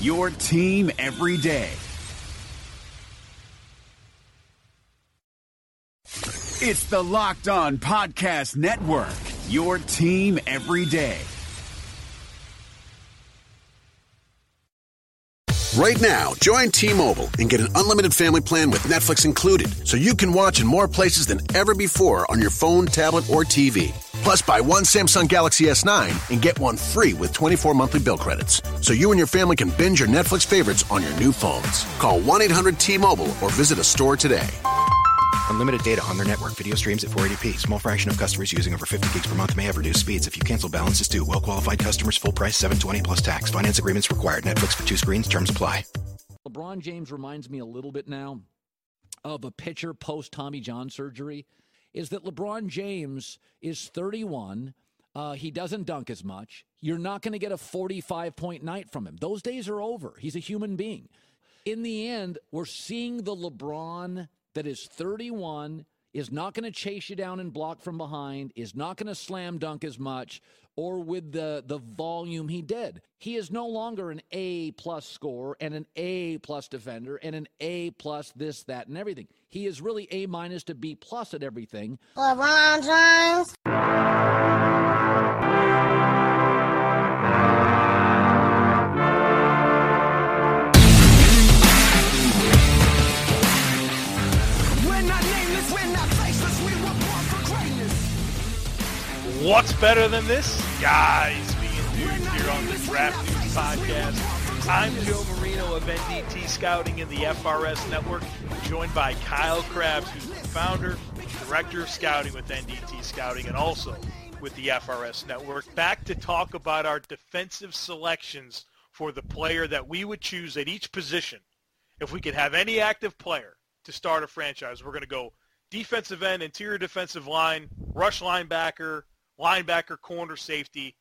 your team every day. It's the Locked On Podcast Network, your team every day. Right now, join T-Mobile and get an unlimited family plan with Netflix included, so you can watch in more places than ever before on your phone, tablet, or TV. Plus, buy one Samsung Galaxy S9 and get one free with 24 monthly bill credits, so you and your family can binge your Netflix favorites on your new phones. Call 1-800-T-Mobile or visit a store today. Unlimited data on their network. Video streams at 480p. Small fraction of customers using over 50 gigs per month may have reduced speeds. If you cancel, balances due. Well-qualified customers. Full price. $720 plus tax. Finance agreements required. Netflix for 2 screens. Terms apply. LeBron James reminds me a little bit now of a pitcher post-Tommy John surgery, is that LeBron James is 31. He doesn't dunk as much. You're not going to get a 45-point night from him. Those days are over. He's a human being. In the end, we're seeing the LeBron that is 31, is not going to chase you down and block from behind, is not going to slam dunk as much, or with the volume he did. He is no longer an A-plus scorer and an A-plus defender and an A-plus this, that, and everything. He is really A-minus to B-plus at everything. LeBron James. What's better than this? Guys being dudes here on the Draft Dudes podcast. I'm Joe Marino of NDT Scouting and the FRS Network, joined by Kyle Krabs, who's the founder, director of scouting with NDT Scouting and also with the FRS Network. Back to talk about our defensive selections for the player that we would choose at each position. If we could have any active player to start a franchise, we're going to go defensive end, interior defensive line, rush linebacker, corner, safety.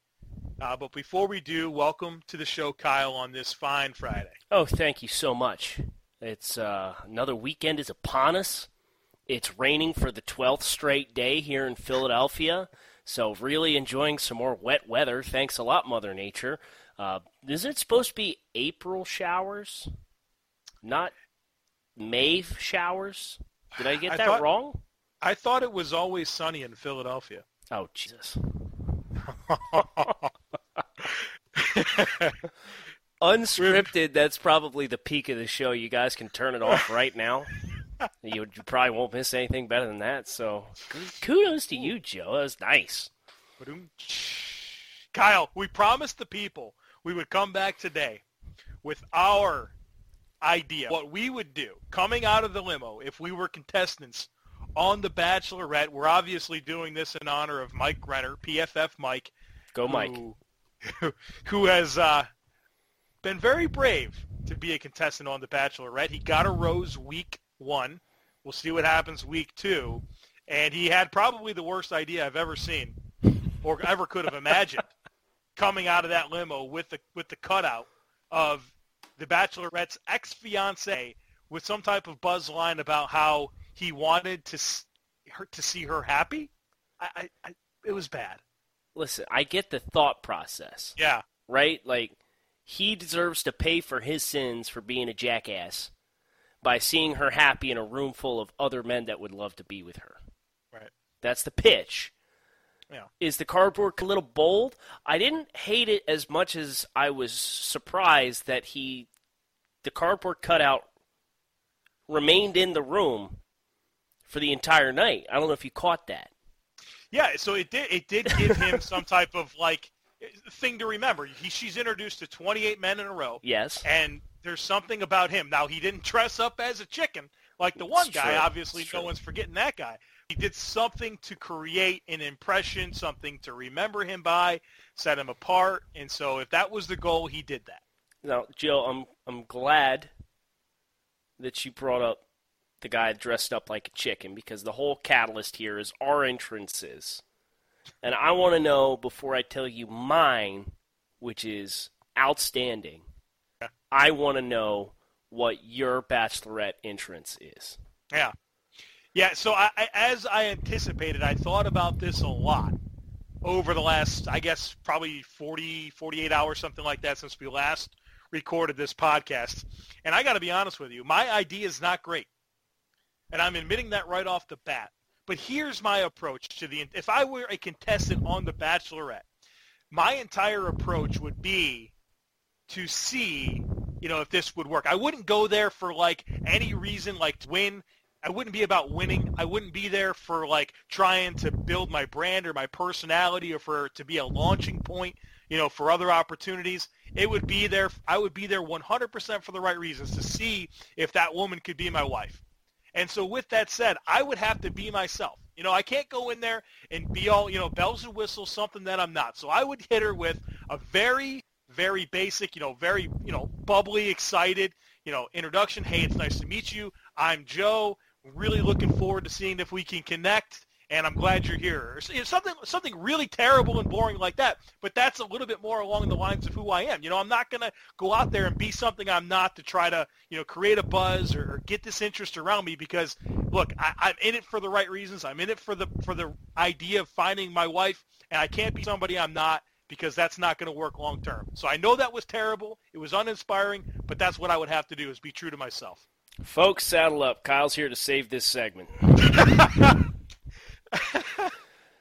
But before we do, welcome to the show, Kyle, on this fine Friday. Oh, thank you so much. It's another weekend is upon us. It's raining for the 12th straight day here in Philadelphia, so really enjoying some more wet weather. Thanks a lot, Mother Nature. Isn't it supposed to be April showers, not May showers? Did I get that wrong? I thought it was always sunny in Philadelphia. Oh, Jesus. Unscripted, that's probably the peak of the show. You guys can turn it off right now. You probably won't miss anything better than that. So kudos to you, Joe. That was nice. Kyle, we promised the people we would come back today with our idea, what we would do coming out of the limo if we were contestants on The Bachelorette. We're obviously doing this in honor of Mike Renner, PFF Mike. Go Mike. Who has been very brave to be a contestant on The Bachelorette. He got a rose week 1. We'll see what happens week 2. And he had probably the worst idea I've ever seen or ever could have imagined coming out of that limo with the cutout of The Bachelorette's ex-fiancé with some type of buzz line about how he wanted to see her happy. It was bad. Listen, I get the thought process. Yeah. Right? Like, he deserves to pay for his sins for being a jackass by seeing her happy in a room full of other men that would love to be with her. Right. That's the pitch. Yeah. Is the cardboard a little bold? I didn't hate it as much as I was surprised that the cardboard cutout remained in the room for the entire night. I don't know if you caught that. Yeah, so it did give him some type of, like, thing to remember. She's introduced to 28 men in a row. Yes. And there's something about him. Now, he didn't dress up as a chicken like the one guy. Obviously, no one's forgetting that guy. He did something to create an impression, something to remember him by, set him apart. And so if that was the goal, he did that. Now, Jill, I'm glad that you brought up the guy dressed up like a chicken, because the whole catalyst here is our entrances. And I want to know, before I tell you mine, which is outstanding, yeah. I want to know what your Bachelorette entrance is. Yeah. Yeah, so as I anticipated, I thought about this a lot over the last, I guess, probably 48 hours, something like that, since we last recorded this podcast. And I got to be honest with you, my idea is not great. And I'm admitting that right off the bat. But here's my approach to the – if I were a contestant on The Bachelorette, my entire approach would be to see, you know, if this would work. I wouldn't go there for, like, any reason, like, to win – I wouldn't be about winning. I wouldn't be there for, like, trying to build my brand or my personality or for to be a launching point, you know, for other opportunities. It would be there. I would be there 100% for the right reasons, to see if that woman could be my wife. And so with that said, I would have to be myself. You know, I can't go in there and be all, you know, bells and whistles, something that I'm not. So I would hit her with a very, very basic, you know, very, you know, bubbly, excited, you know, introduction. Hey, it's nice to meet you. I'm Joe. Really looking forward to seeing if we can connect, and I'm glad you're here. Or something really terrible and boring like that, but that's a little bit more along the lines of who I am. You know, I'm not going to go out there and be something I'm not to try to, you know, create a buzz or get this interest around me, because, look, I'm in it for the right reasons. I'm in it for the idea of finding my wife, and I can't be somebody I'm not, because that's not going to work long term. So I know that was terrible. It was uninspiring, but that's what I would have to do, is be true to myself. Folks, saddle up. Kyle's here to save this segment.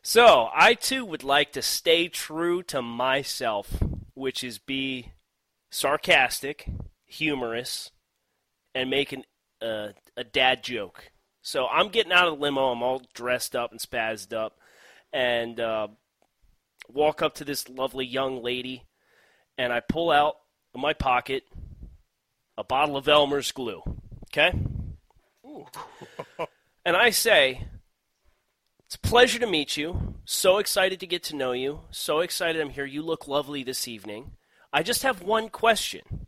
So, I too would like to stay true to myself, which is be sarcastic, humorous, and make a dad joke. So, I'm getting out of the limo. I'm all dressed up and spazzed up. And walk up to this lovely young lady. And I pull out of my pocket a bottle of Elmer's glue. Okay? Ooh. And I say, it's a pleasure to meet you. So excited to get to know you. So excited I'm here. You look lovely this evening. I just have one question.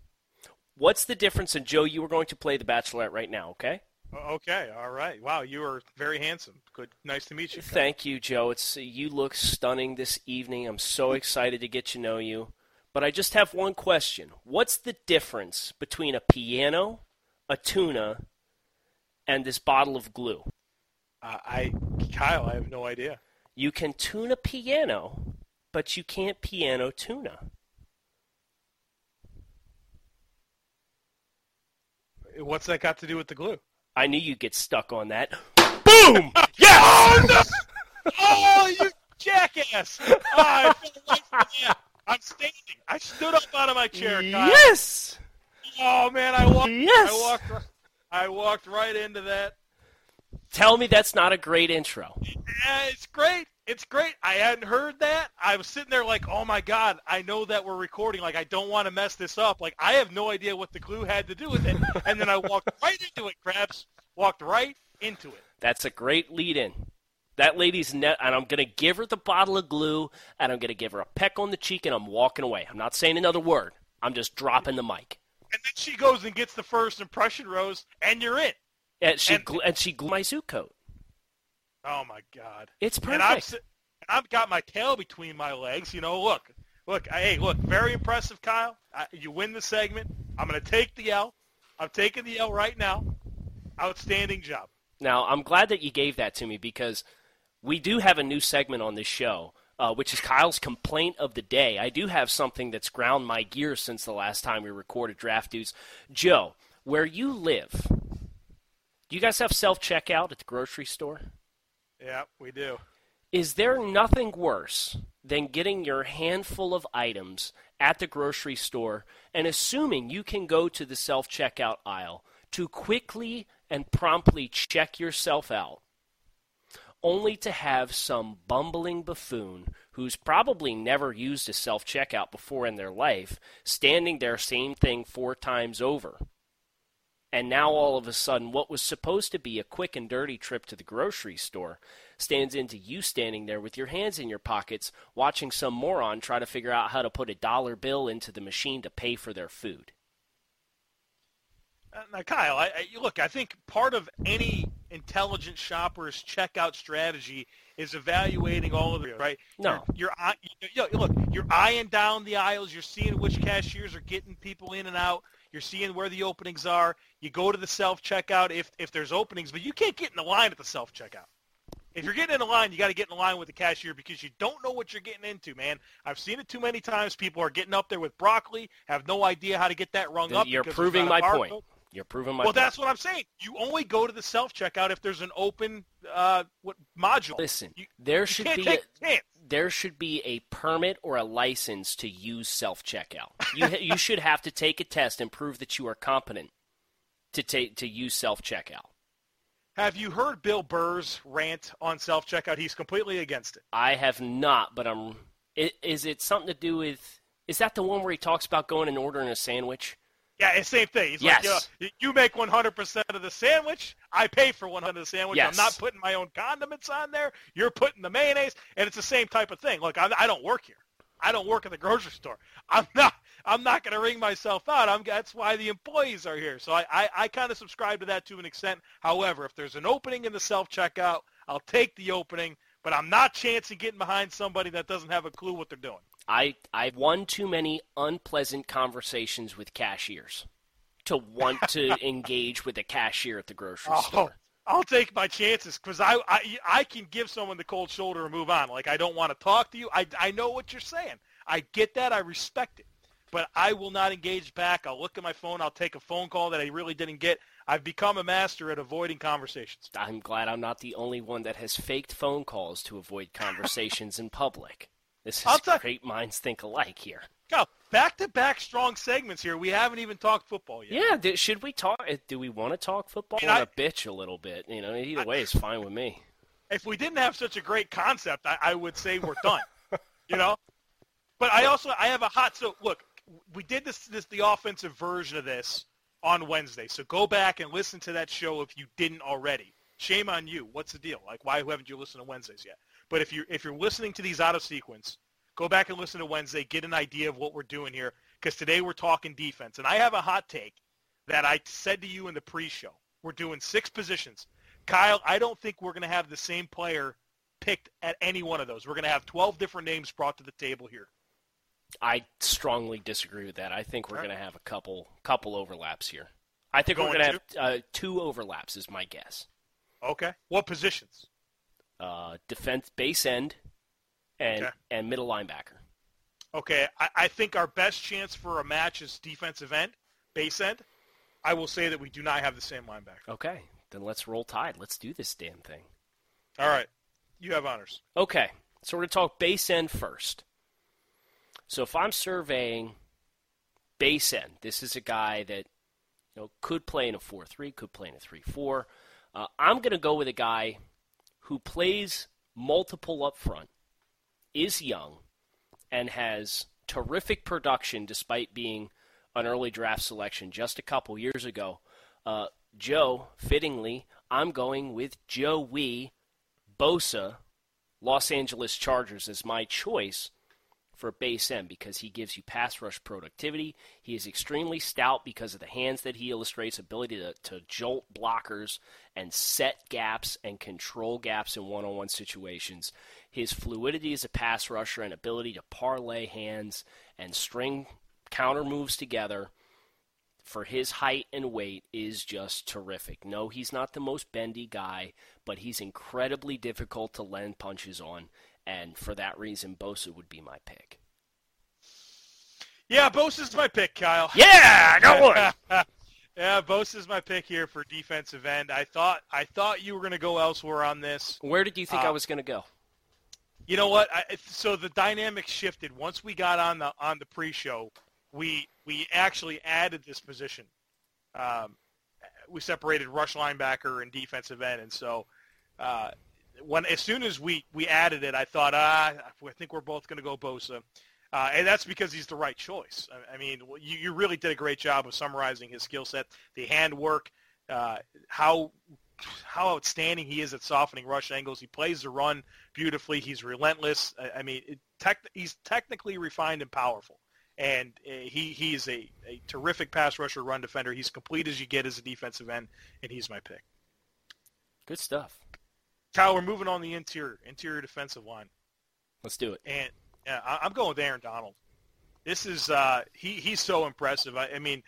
What's the difference? And, Joe, you are going to play The Bachelorette right now, okay? Okay. All right. Wow, you are very handsome. Good. Nice to meet you. Thank you, Joe. You look stunning this evening. I'm so excited to get to know you. But I just have one question. What's the difference between a piano, a tuna, and this bottle of glue? Kyle, I have no idea. You can tune a piano, but you can't piano tuna. What's that got to do with the glue? I knew you'd get stuck on that. Boom! Yes! Oh, no! Oh, you jackass! Oh, I fell away from that. I'm standing. I stood up out of my chair, Kyle. Yes! Oh, man, I walked right into that. Tell me that's not a great intro. Yeah, it's great. It's great. I hadn't heard that. I was sitting there like, oh, my God, I know that we're recording. Like, I don't want to mess this up. Like, I have no idea what the glue had to do with it. And then I walked right into it, Krabs. Walked right into it. That's a great lead-in. That lady's and I'm going to give her the bottle of glue, and I'm going to give her a peck on the cheek, and I'm walking away. I'm not saying another word. I'm just dropping the mic. And then she goes and gets the first impression, Rose, and you're in. And she glued my suit coat. Oh, my God. It's perfect. And I've got my tail between my legs. You know, look, very impressive, Kyle. You win the segment. I'm going to take the L. I'm taking the L right now. Outstanding job. Now, I'm glad that you gave that to me, because we do have a new segment on this show, which is Kyle's complaint of the day. I do have something that's ground my gears since the last time we recorded Draft Dudes. Joe, where you live, do you guys have self-checkout at the grocery store? Yeah, we do. Is there nothing worse than getting your handful of items at the grocery store and assuming you can go to the self-checkout aisle to quickly and promptly check yourself out, only to have some bumbling buffoon who's probably never used a self-checkout before in their life standing there, same thing 4 times over. And now all of a sudden, what was supposed to be a quick and dirty trip to the grocery store stands into you standing there with your hands in your pockets watching some moron try to figure out how to put $1 bill into the machine to pay for their food. Now, Kyle, I think part of any intelligent shopper's checkout strategy is evaluating all of it, right? No. You're eyeing down the aisles. You're seeing which cashiers are getting people in and out. You're seeing where the openings are. You go to the self-checkout if there's openings, but you can't get in the line at the self-checkout. If you're getting in the line, you got to get in the line with the cashier because you don't know what you're getting into, man. I've seen it too many times. People are getting up there with broccoli, have no idea how to get that rung up. You're proving my point. You're proving my point. Well, that's what I'm saying. You only go to the self-checkout if there's an open module. Listen, there should be a permit or a license to use self-checkout. You should have to take a test and prove that you are competent to use self-checkout. Have you heard Bill Burr's rant on self-checkout? He's completely against it. I have not, but I'm. Is it something to do with? Is that the one where he talks about going and ordering a sandwich? Yeah, it's the same thing. He's like, you make 100% of the sandwich. I pay for 100% of the sandwich. Yes. I'm not putting my own condiments on there. You're putting the mayonnaise, and it's the same type of thing. Look, I don't work here. I don't work at the grocery store. I'm not going to ring myself out. That's why the employees are here. So I kind of subscribe to that to an extent. However, if there's an opening in the self-checkout, I'll take the opening, but I'm not chancing getting behind somebody that doesn't have a clue what they're doing. I've won too many unpleasant conversations with cashiers to want to engage with a cashier at the grocery store. I'll take my chances because I can give someone the cold shoulder and move on. Like, I don't want to talk to you. I know what you're saying. I get that. I respect it. But I will not engage back. I'll look at my phone. I'll take a phone call that I really didn't get. I've become a master at avoiding conversations. I'm glad I'm not the only one that has faked phone calls to avoid conversations in public. This is great minds think alike here. Go back-to-back strong segments here. We haven't even talked football yet. Yeah, should we talk? Do we want to talk football? I want to bitch a little bit. You know, either way is fine with me. If we didn't have such a great concept, I would say we're done. You know, but I have a hot. So look, we did this the offensive version of this on Wednesday. So go back and listen to that show if you didn't already. Shame on you. What's the deal? Like, why haven't you listened to Wednesdays yet? But if you're listening to these out of sequence, go back and listen to Wednesday, get an idea of what we're doing here, because today we're talking defense. And I have a hot take that I said to you in the pre-show. We're doing 6 positions. Kyle, I don't think we're going to have the same player picked at any one of those. We're going to have 12 different names brought to the table here. I strongly disagree with that. I think we're going to have a couple overlaps here. I think we're going to have 2 overlaps is my guess. Okay. What positions? Defense, base end, and middle linebacker. Okay, I think our best chance for a match is defensive end, base end. I will say that we do not have the same linebacker. Okay, then let's roll tide. Let's do this damn thing. All right, you have honors. Okay, so we're going to talk base end first. So if I'm surveying base end, this is a guy that could play in a 4-3, could play in a 3-4. I'm going to go with a guy who plays multiple up front, is young, and has terrific production despite being an early draft selection just a couple years ago. Joe, fittingly, I'm going with Joey Bosa, Los Angeles Chargers, as my choice for base end because he gives you pass rush productivity. He is extremely stout because of the hands that he illustrates, ability to jolt blockers and set gaps and control gaps in one-on-one situations. His fluidity as a pass rusher and ability to parlay hands and string counter moves together for his height and weight is just terrific. No, he's not the most bendy guy, but he's incredibly difficult to land punches on. And for that reason, Bosa would be my pick. Yeah, Bosa's my pick, Kyle. Yeah, I got one. Yeah, Bosa's my pick here for defensive end. I thought you were going to go elsewhere on this. Where did you think I was going to go? You know what? So the dynamic shifted once we got on the pre-show. We actually added this position. we separated rush linebacker and defensive end, and so as soon as we added it, I thought, I think we're both going to go Bosa. And that's because he's the right choice. I mean, you really did a great job of summarizing his skill set, the handwork, how outstanding he is at softening rush angles. He plays the run beautifully. He's relentless. I mean, he's technically refined and powerful. And he is a terrific pass rusher, run defender. He's complete as you get as a defensive end, and he's my pick. Good stuff. Kyle, we're moving on the interior defensive line. Let's do it. And I'm going with Aaron Donald. This is he's so impressive. I mean,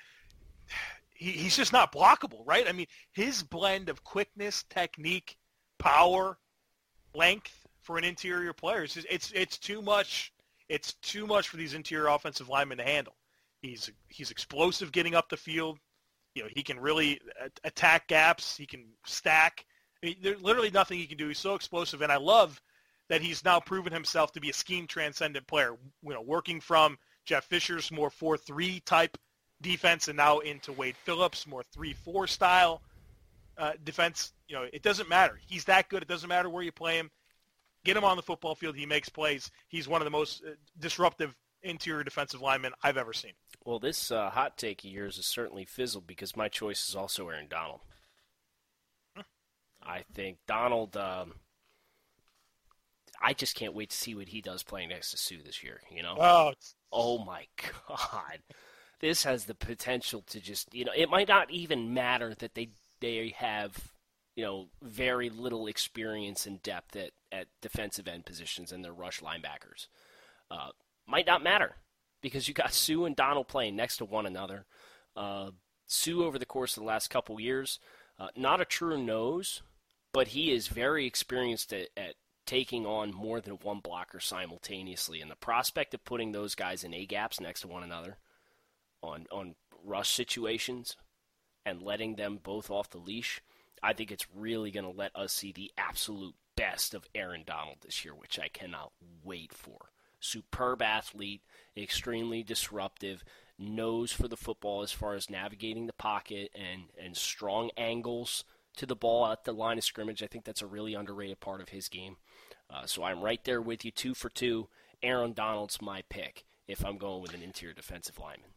he's just not blockable, right? I mean, his blend of quickness, technique, power, length for an interior player, it's too much. It's too much for these interior offensive linemen to handle. He's explosive getting up the field. You know, he can really attack gaps. He can stack. I mean, there's literally nothing he can do. He's so explosive, and I love that he's now proven himself to be a scheme-transcendent player, you know, working from Jeff Fisher's more 4-3 type defense and now into Wade Phillips' more 3-4 style defense. You know, it doesn't matter. He's that good. It doesn't matter where you play him. Get him on the football field. He makes plays. He's one of the most disruptive interior defensive linemen I've ever seen. Well, this hot take of yours is certainly fizzled because my choice is also Aaron Donald. Huh. I think Donald, I just can't wait to see what he does playing next to Sue this year, you know? Oh, my God. This has the potential to just, you know, it might not even matter that they have, you know, very little experience and depth at defensive end positions and their rush linebackers. Might not matter because you got Sue and Donald playing next to one another. Sue, over the course of the last couple years, not a true nose, but he is very experienced at taking on more than one blocker simultaneously. And the prospect of putting those guys in A-gaps next to one another on rush situations and letting them both off the leash, I think it's really going to let us see the absolute best of Aaron Donald this year, which I cannot wait for. Superb athlete, extremely disruptive, nose for the football as far as navigating the pocket and strong angles to the ball at the line of scrimmage. I think that's a really underrated part of his game. So I'm right there with you, 2 for 2. Aaron Donald's my pick if I'm going with an interior defensive lineman.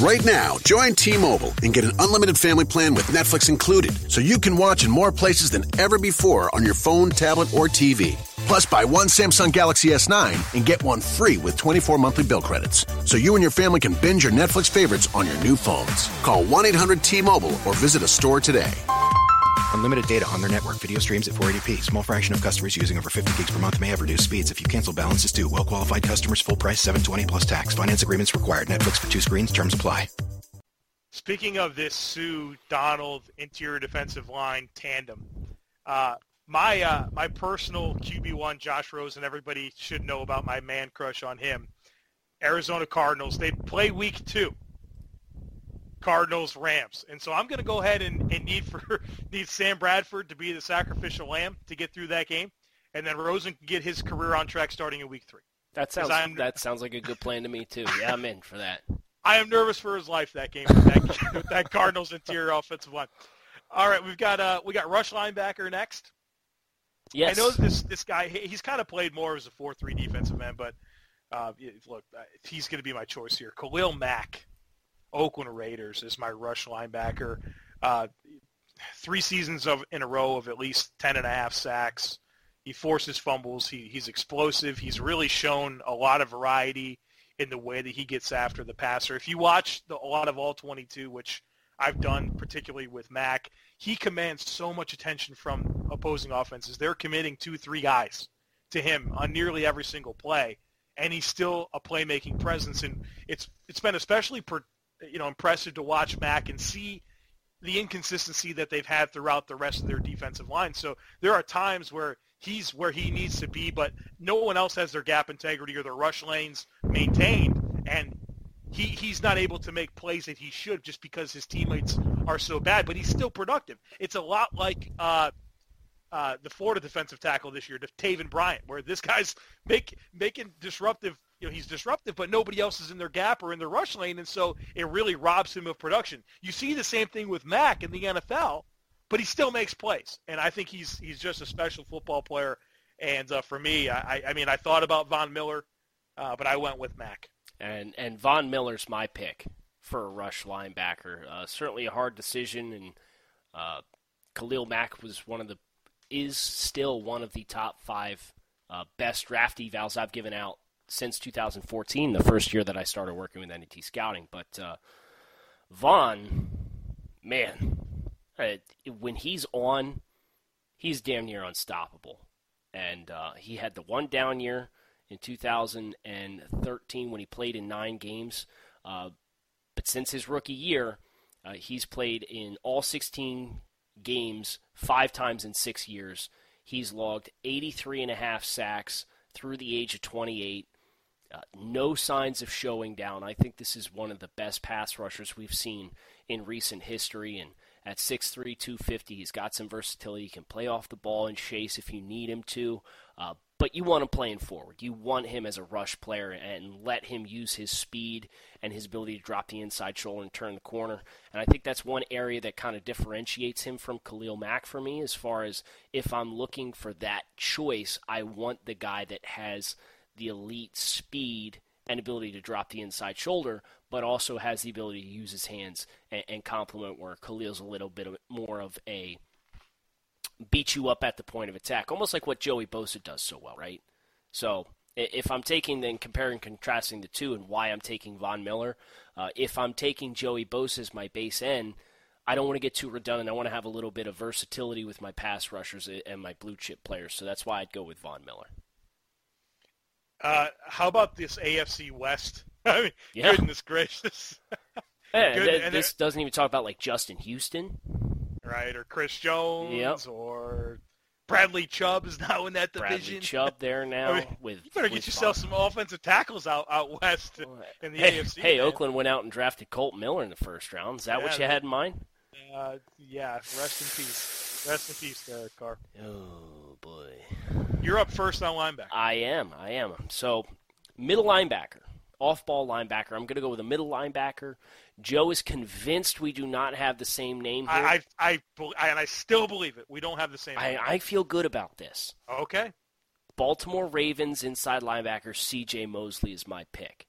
Right now, join T-Mobile and get an unlimited family plan with Netflix included so you can watch in more places than ever before on your phone, tablet, or TV. Plus, buy one Samsung Galaxy S9 and get one free with 24 monthly bill credits so you and your family can binge your Netflix favorites on your new phones. Call 1-800-T-Mobile or visit a store today. Unlimited data on their network. Video streams at 480p. Small fraction of customers using over 50 gigs per month may have reduced speeds. If you cancel, balances due. Well-qualified customers. Full price. $720 plus tax. Finance agreements required. Netflix for 2 screens. Terms apply. Speaking of this Sue Donald interior defensive line tandem, my personal QB1, Josh Rosen, everybody should know about my man crush on him. Arizona Cardinals. They play week 2. Cardinals, Rams. And so I'm going to go ahead and need Sam Bradford to be the sacrificial lamb to get through that game, and then Rosen can get his career on track starting in week 3. That sounds like a good plan to me, too. Yeah, I'm in for that. I am nervous for his life that game with that Cardinals interior offensive line. All right, we got rush linebacker next. Yes. I know this guy, he's kind of played more as a 4-3 defensive end, but look, he's going to be my choice here. Khalil Mack, Oakland Raiders, is my rush linebacker. 3 seasons in a row of at least 10.5 sacks. He forces fumbles. He's explosive. He's really shown a lot of variety in the way that he gets after the passer. If you watch a lot of All-22, which I've done particularly with Mack, he commands so much attention from opposing offenses. They're committing 2-3 guys to him on nearly every single play, and he's still a playmaking presence. And it's been especially impressive to watch Mack and see the inconsistency that they've had throughout the rest of their defensive line. So there are times where he's where he needs to be, but no one else has their gap integrity or their rush lanes maintained, and he's not able to make plays that he should just because his teammates are so bad, but he's still productive. It's a lot like the Florida defensive tackle this year, Taven Bryant, where this guy's making disruptive you know, he's disruptive, but nobody else is in their gap or in their rush lane, and so it really robs him of production. You see the same thing with Mack in the NFL, but he still makes plays, and I think he's just a special football player. And for me, I mean, I thought about Von Miller, but I went with Mack. And Von Miller's my pick for a rush linebacker. Certainly a hard decision, and Khalil Mack is still one of the top five best draft evals I've given out since 2014, the first year that I started working with NDT Scouting. But Von, man, when he's on, he's damn near unstoppable. And he had the one down year in 2013 when he played in 9 games. But since his rookie year, he's played in all 16 games 5 times in 6 years. He's logged 83.5 sacks through the age of 28. No signs of showing down. I think this is one of the best pass rushers we've seen in recent history. And at 6'3", 250, he's got some versatility. He can play off the ball and chase if you need him to. But you want him playing forward. You want him as a rush player and let him use his speed and his ability to drop the inside shoulder and turn the corner. And I think that's one area that kind of differentiates him from Khalil Mack for me, as far as if I'm looking for that choice, I want the guy that has the elite speed and ability to drop the inside shoulder, but also has the ability to use his hands and complement, where Khalil's a little bit more of a beat you up at the point of attack, almost like what Joey Bosa does so well, right? So if I'm taking, then comparing and contrasting the two and why I'm taking Von Miller, if I'm taking Joey Bosa as my base end, I don't want to get too redundant. I want to have a little bit of versatility with my pass rushers and my blue chip players, so that's why I'd go with Von Miller. How about this AFC West? I mean, yeah. Goodness gracious. This doesn't even talk about, like, Justin Houston. Right, or Chris Jones, yep. Or Bradley Chubb is now in that division. Bradley Chubb there now. I mean, you better get yourself some offensive tackles out west in the AFC. Hey, man. Oakland went out and drafted Colt Miller in the first round. Is that what you had in mind? Yeah, rest in peace. Rest in peace, Derek Carr. Oh, boy. You're up first on linebacker. I am. So, middle linebacker, off-ball linebacker. I'm going to go with a middle linebacker. Joe is convinced we do not have the same name here. I still believe it. We don't have the same name. I feel good about this. Okay. Baltimore Ravens inside linebacker C.J. Mosley is my pick.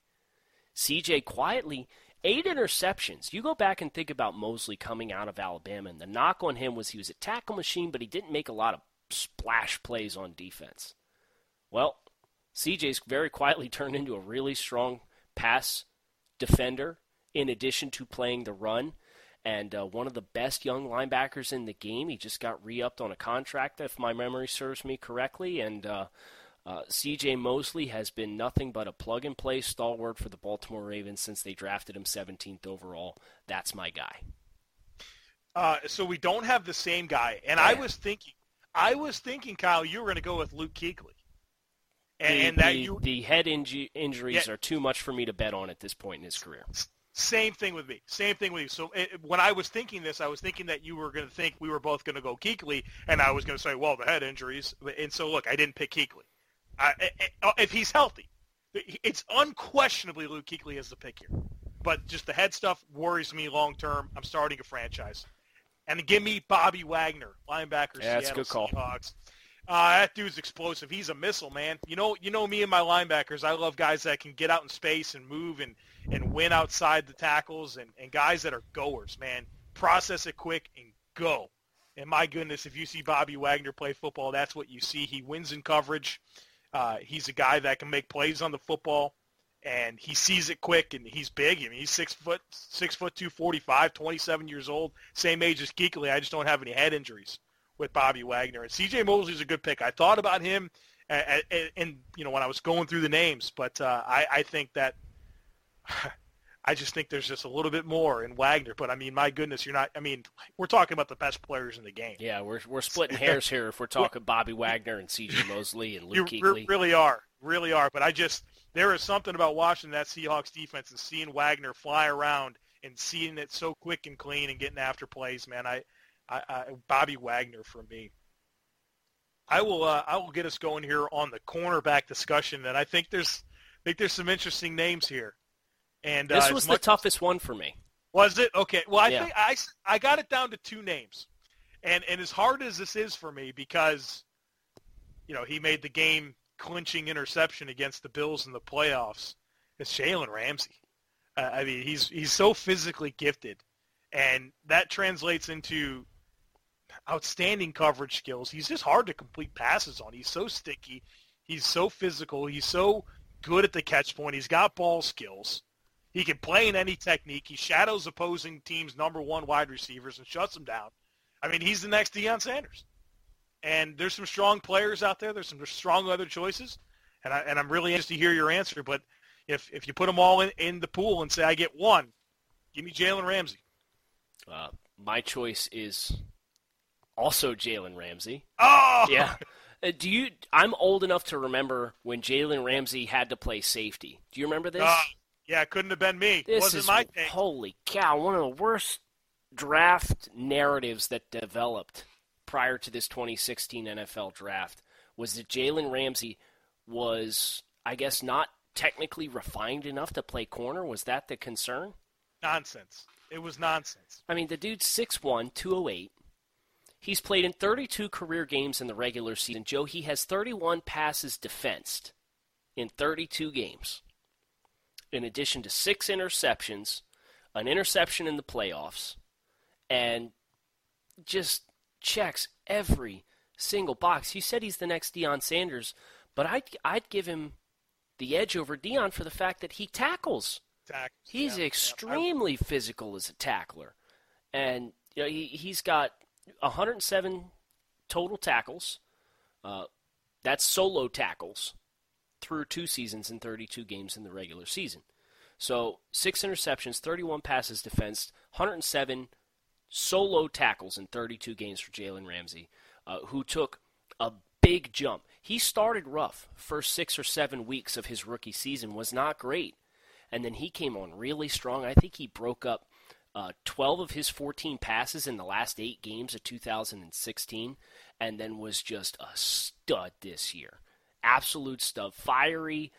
C.J. quietly, 8 interceptions. You go back and think about Mosley coming out of Alabama, and the knock on him was he was a tackle machine, but he didn't make a lot of splash plays on defense. Well, CJ's very quietly turned into a really strong pass defender in addition to playing the run, and one of the best young linebackers in the game. He just got re-upped on a contract, if my memory serves me correctly, and C.J. Mosley has been nothing but a plug-and-play stalwart for the Baltimore Ravens since they drafted him 17th overall. That's my guy. So we don't have the same guy, and I was thinking, Kyle, you were going to go with Luke Kuechly. The head injuries are too much for me to bet on at this point in his career. Same thing with you. So when I was thinking this, I was thinking that you were going to think we were both going to go Kuechly, and I was going to say, well, the head injuries. And so, look, I didn't pick Kuechly. If he's healthy, it's unquestionably Luke Kuechly as the pick here. But just the head stuff worries me long term. I'm starting a franchise. And give me Bobby Wagner, linebacker, Seattle Seahawks. That dude's explosive. He's a missile, man. You know me and my linebackers. I love guys that can get out in space and move and win outside the tackles, and guys that are goers, man. Process it quick and go. And my goodness, if you see Bobby Wagner play football, that's what you see. He wins in coverage. He's a guy that can make plays on the football, and he sees it quick, and he's big. I mean, he's 6 foot 245, 27 years old, same age as Kuechly. I just don't have any head injuries with Bobby Wagner. And C.J. Mosley's a good pick. I thought about him, and you know, when I was going through the names, but I think that I just think there's just a little bit more in Wagner. But I mean, my goodness, we're talking about the best players in the game. Yeah, we're splitting hairs here if we're talking Bobby Wagner and C.J. Mosley and Luke Kuechly. You really are. But there is something about watching that Seahawks defense and seeing Wagner fly around and seeing it so quick and clean and getting after plays, man. I Bobby Wagner for me. I will get us going here on the cornerback discussion, and I think there's I think there's some interesting names here. And this was the toughest one for me. Was it? Okay. Well, I think I got it down to two names. And as hard as this is for me because, you know, he made the game-clinching interception against the Bills in the playoffs, it's Jalen Ramsey. I mean, he's so physically gifted. And that translates into outstanding coverage skills. He's just hard to complete passes on. He's so sticky. He's so physical. He's so good at the catch point. He's got ball skills. He can play in any technique. He shadows opposing teams' number one wide receivers and shuts them down. I mean, he's the next Deion Sanders. And there's some strong players out there. There's some strong other choices. And I'm really interested to hear your answer. But if you put them all in the pool and say, I get one, give me Jalen Ramsey. My choice is also Jalen Ramsey. Oh! Yeah. I'm old enough to remember when Jalen Ramsey had to play safety. Do you remember this? Yeah, it couldn't have been me. This wasn't my thing. Holy cow, one of the worst draft narratives that developed prior to this 2016 NFL draft was that Jalen Ramsey was, I guess, not technically refined enough to play corner. Was that the concern? Nonsense. It was nonsense. I mean, the dude's 6'1", 208. He's played in 32 career games in the regular season. Joe, he has 31 passes defensed in 32 games, in addition to 6 interceptions, an interception in the playoffs, and just checks every single box. You said he's the next Deion Sanders, but I'd give him the edge over Deion for the fact that he tackles. He's extremely physical as a tackler. And you know, he's got 107 total tackles. That's solo tackles through 2 seasons and 32 games in the regular season. So 6 interceptions, 31 passes defensed, 107 solo tackles in 32 games for Jalen Ramsey, who took a big jump. He started rough. First 6 or 7 weeks of his rookie season was not great. And then he came on really strong. I think he broke up 12 of his 14 passes in the last 8 games of 2016 and then was just a stud this year. Absolute stud. Fiery,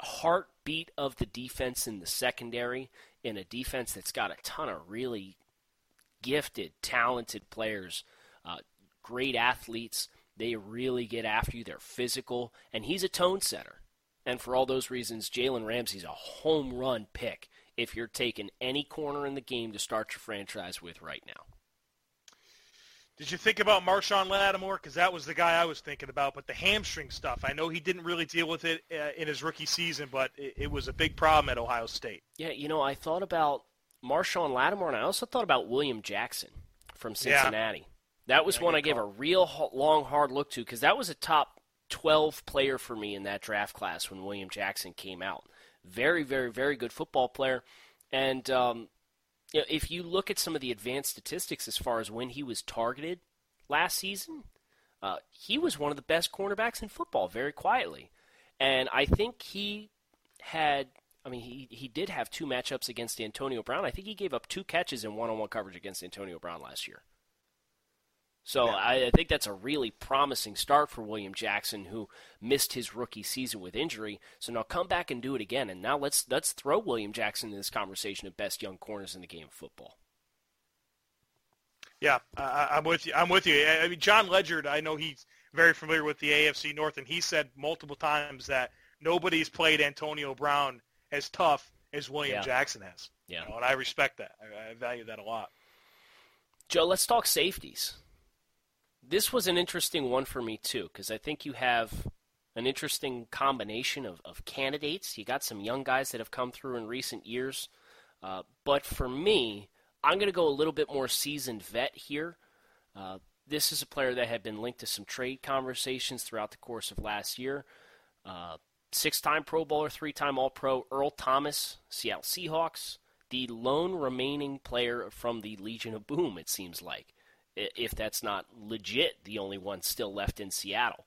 heartbeat of the defense in the secondary, in a defense that's got a ton of really gifted, talented players, great athletes. They really get after you. They're physical. And he's a tone setter. And for all those reasons, Jalen Ramsey's a home run pick if you're taking any corner in the game to start your franchise with right now. Did you think about Marshawn Lattimore? Because that was the guy I was thinking about. But the hamstring stuff, I know he didn't really deal with it in his rookie season, but it was a big problem at Ohio State. Yeah, you know, I thought about Marshawn Lattimore, and I also thought about William Jackson from Cincinnati. Yeah. That was one I gave a real long, hard look to because that was a top 12 player for me in that draft class when William Jackson came out. Very, very, very good football player. And you know, if you look at some of the advanced statistics as far as when he was targeted last season, he was one of the best cornerbacks in football, very quietly. And I think he did have 2 matchups against Antonio Brown. I think he gave up 2 catches in one-on-one coverage against Antonio Brown last year. So yeah. I think that's a really promising start for William Jackson, who missed his rookie season with injury. So now come back and do it again. And now let's throw William Jackson in this conversation of best young corners in the game of football. Yeah, I'm with you. I mean, John Ledyard, I know he's very familiar with the AFC North, and he said multiple times that nobody's played Antonio Brown as tough as William Jackson has. Yeah, you know, and I respect that. I value that a lot. Joe, let's talk safeties. This was an interesting one for me, too, because I think you have an interesting combination of candidates. You got some young guys that have come through in recent years. But for me, I'm going to go a little bit more seasoned vet here. This is a player that had been linked to some trade conversations throughout the course of last year. 6-time Pro Bowler, 3-time All-Pro, Earl Thomas, Seattle Seahawks, the lone remaining player from the Legion of Boom, it seems like. If that's not legit, the only one still left in Seattle.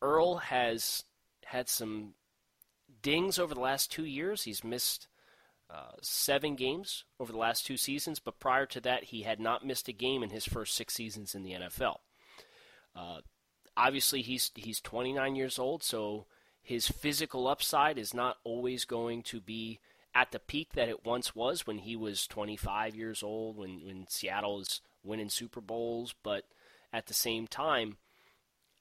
Earl has had some dings over the last 2 years. He's missed 7 games over the last 2 seasons, but prior to that, he had not missed a game in his first 6 seasons in the NFL. Obviously, he's 29 years old, so His physical upside is not always going to be at the peak that it once was when he was 25 years old, when Seattle is winning Super Bowls. But at the same time,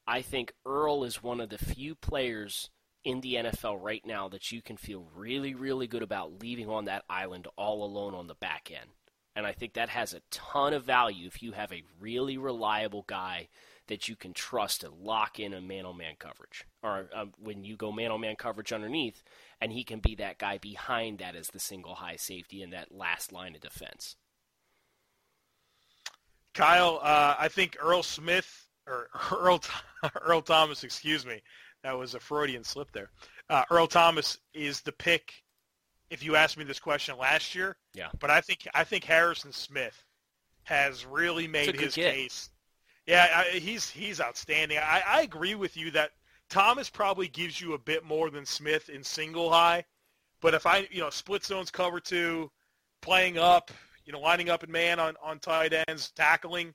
I think Earl is one of the few players in the NFL right now that you can feel really, really good about leaving on that island all alone on the back end. And I think that has a ton of value if you have a really reliable guy that you can trust to lock in a man-on-man coverage, or when you go man-on-man coverage underneath, and he can be that guy behind that as the single high safety in that last line of defense. Kyle, I think Earl Thomas, excuse me, that was a Freudian slip there. Earl Thomas is the pick. If you asked me this question last year, yeah. But I think Harrison Smith has really made his case. Yeah, he's outstanding. I agree with you that Thomas probably gives you a bit more than Smith in single high, but if split zones, cover two, playing up, lining up in man on tight ends, tackling.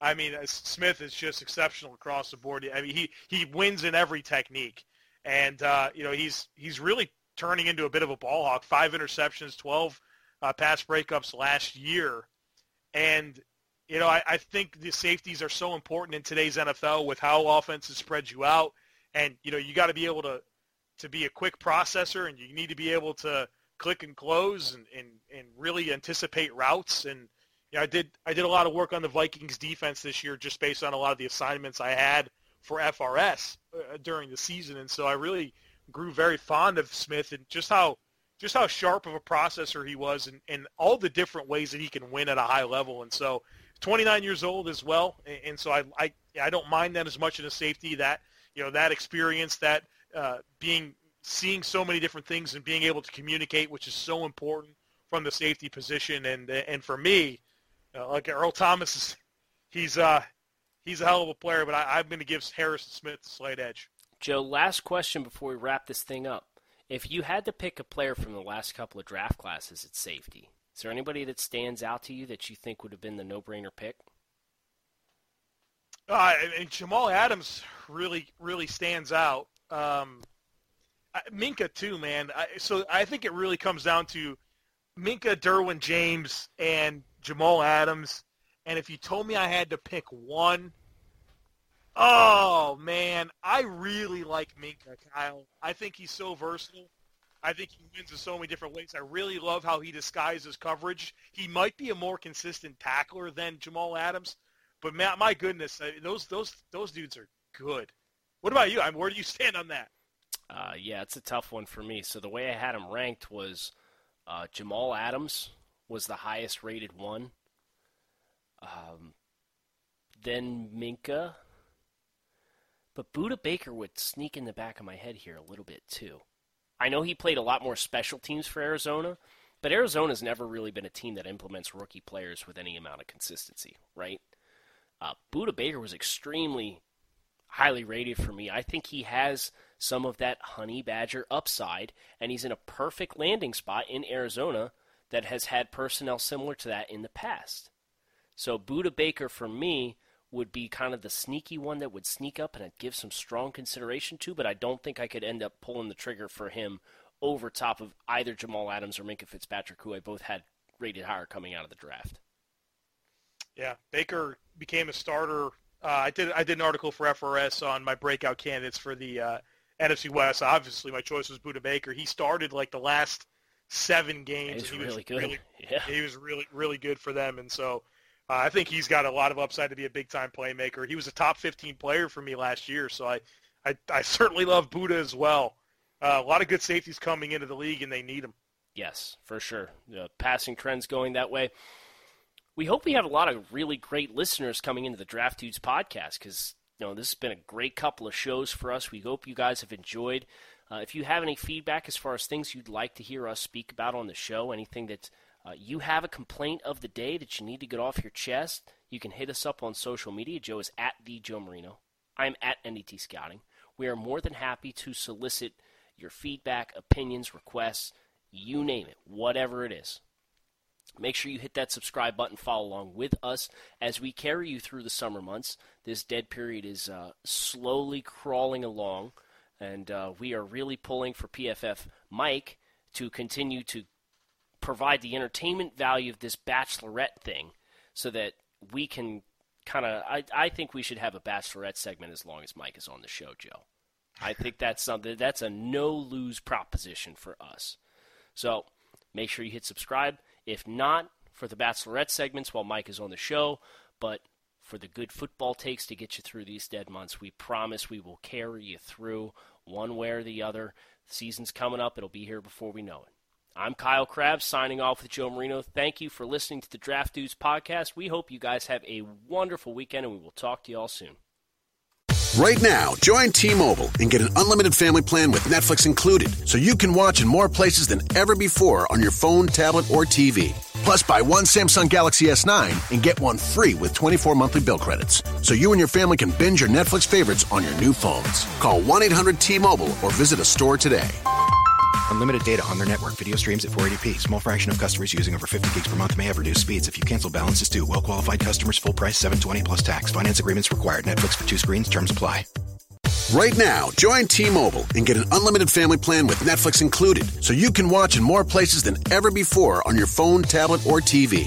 I mean, Smith is just exceptional across the board. I mean, he wins in every technique, and he's really turning into a bit of a ball hawk. 5 interceptions, 12 pass breakups last year. And, I think the safeties are so important in today's NFL with how offenses spread you out. And, you got to be able to be a quick processor, and you need to be able to click and close and really anticipate routes. And, I did a lot of work on the Vikings defense this year just based on a lot of the assignments I had for FRS during the season. And so I really – grew very fond of Smith and just how sharp of a processor he was and all the different ways that he can win at a high level. And so 29 years old as well. And so I don't mind that as much in a safety, that, that experience, that seeing so many different things and being able to communicate, which is so important from the safety position. And for me, like Earl Thomas, he's a hell of a player, but I'm going to give Harrison Smith the slight edge. Joe, last question before we wrap this thing up. If you had to pick a player from the last couple of draft classes at safety, is there anybody that stands out to you that you think would have been the no-brainer pick? Jamal Adams really, really stands out. Minka too, man. So I think it really comes down to Minka, Derwin James, and Jamal Adams. And if you told me I had to pick one, oh, man, I really like Minka, Kyle. I think he's so versatile. I think he wins in so many different ways. I really love how he disguises coverage. He might be a more consistent tackler than Jamal Adams, but my goodness, those dudes are good. What about you? Where do you stand on that? Yeah, it's a tough one for me. So the way I had him ranked was Jamal Adams was the highest-rated one. Then Minka. But Budda Baker would sneak in the back of my head here a little bit, too. I know he played a lot more special teams for Arizona, but Arizona's never really been a team that implements rookie players with any amount of consistency, right? Budda Baker was extremely highly rated for me. I think he has some of that honey badger upside, and he's in a perfect landing spot in Arizona that has had personnel similar to that in the past. So Budda Baker, for me, would be kind of the sneaky one that would sneak up and I'd give some strong consideration to, but I don't think I could end up pulling the trigger for him over top of either Jamal Adams or Minka Fitzpatrick, who I both had rated higher coming out of the draft. Yeah, Baker became a starter. I did an article for FRS on my breakout candidates for the NFC West. Obviously, my choice was Budda Baker. He started like the last 7 games. He was really good. He was really, really good for them, and so. I think he's got a lot of upside to be a big-time playmaker. He was a top 15 player for me last year, so I certainly love Budda as well. A lot of good safeties coming into the league, and they need them. Yes, for sure. The passing trend's going that way. We hope we have a lot of really great listeners coming into the Draft Dudes podcast because this has been a great couple of shows for us. We hope you guys have enjoyed. If you have any feedback as far as things you'd like to hear us speak about on the show, anything that's you have a complaint of the day that you need to get off your chest, you can hit us up on social media. Joe is at the Joe Marino. I'm at NDT Scouting. We are more than happy to solicit your feedback, opinions, requests, you name it, whatever it is. Make sure you hit that subscribe button, follow along with us as we carry you through the summer months. This dead period is slowly crawling along. And we are really pulling for PFF Mike to continue to provide the entertainment value of this Bachelorette thing so that we can kind of – I think we should have a Bachelorette segment as long as Mike is on the show, Joe. I think that's something that's a no-lose proposition for us. So make sure you hit subscribe. If not, for the Bachelorette segments while Mike is on the show, but for the good football takes to get you through these dead months, we promise we will carry you through one way or the other. The season's coming up. It'll be here before we know it. I'm Kyle Krabs signing off with Joe Marino. Thank you for listening to the Draft Dudes podcast. We hope you guys have a wonderful weekend, and we will talk to you all soon. Right now, join T-Mobile and get an unlimited family plan with Netflix included, so you can watch in more places than ever before on your phone, tablet, or TV. Plus, buy one Samsung Galaxy S9 and get one free with 24 monthly bill credits, so you and your family can binge your Netflix favorites on your new phones. Call 1-800-T-Mobile or visit a store today. Unlimited data on their network. Video streams at 480p. Small fraction of customers using over 50 gigs per month may have reduced speeds. If you cancel, balances due. Well-qualified customers. Full price. $720 plus tax. Finance agreements required. Netflix for two screens. Terms apply. Right now, join T-Mobile and get an unlimited family plan with Netflix included, so you can watch in more places than ever before on your phone, tablet, or TV.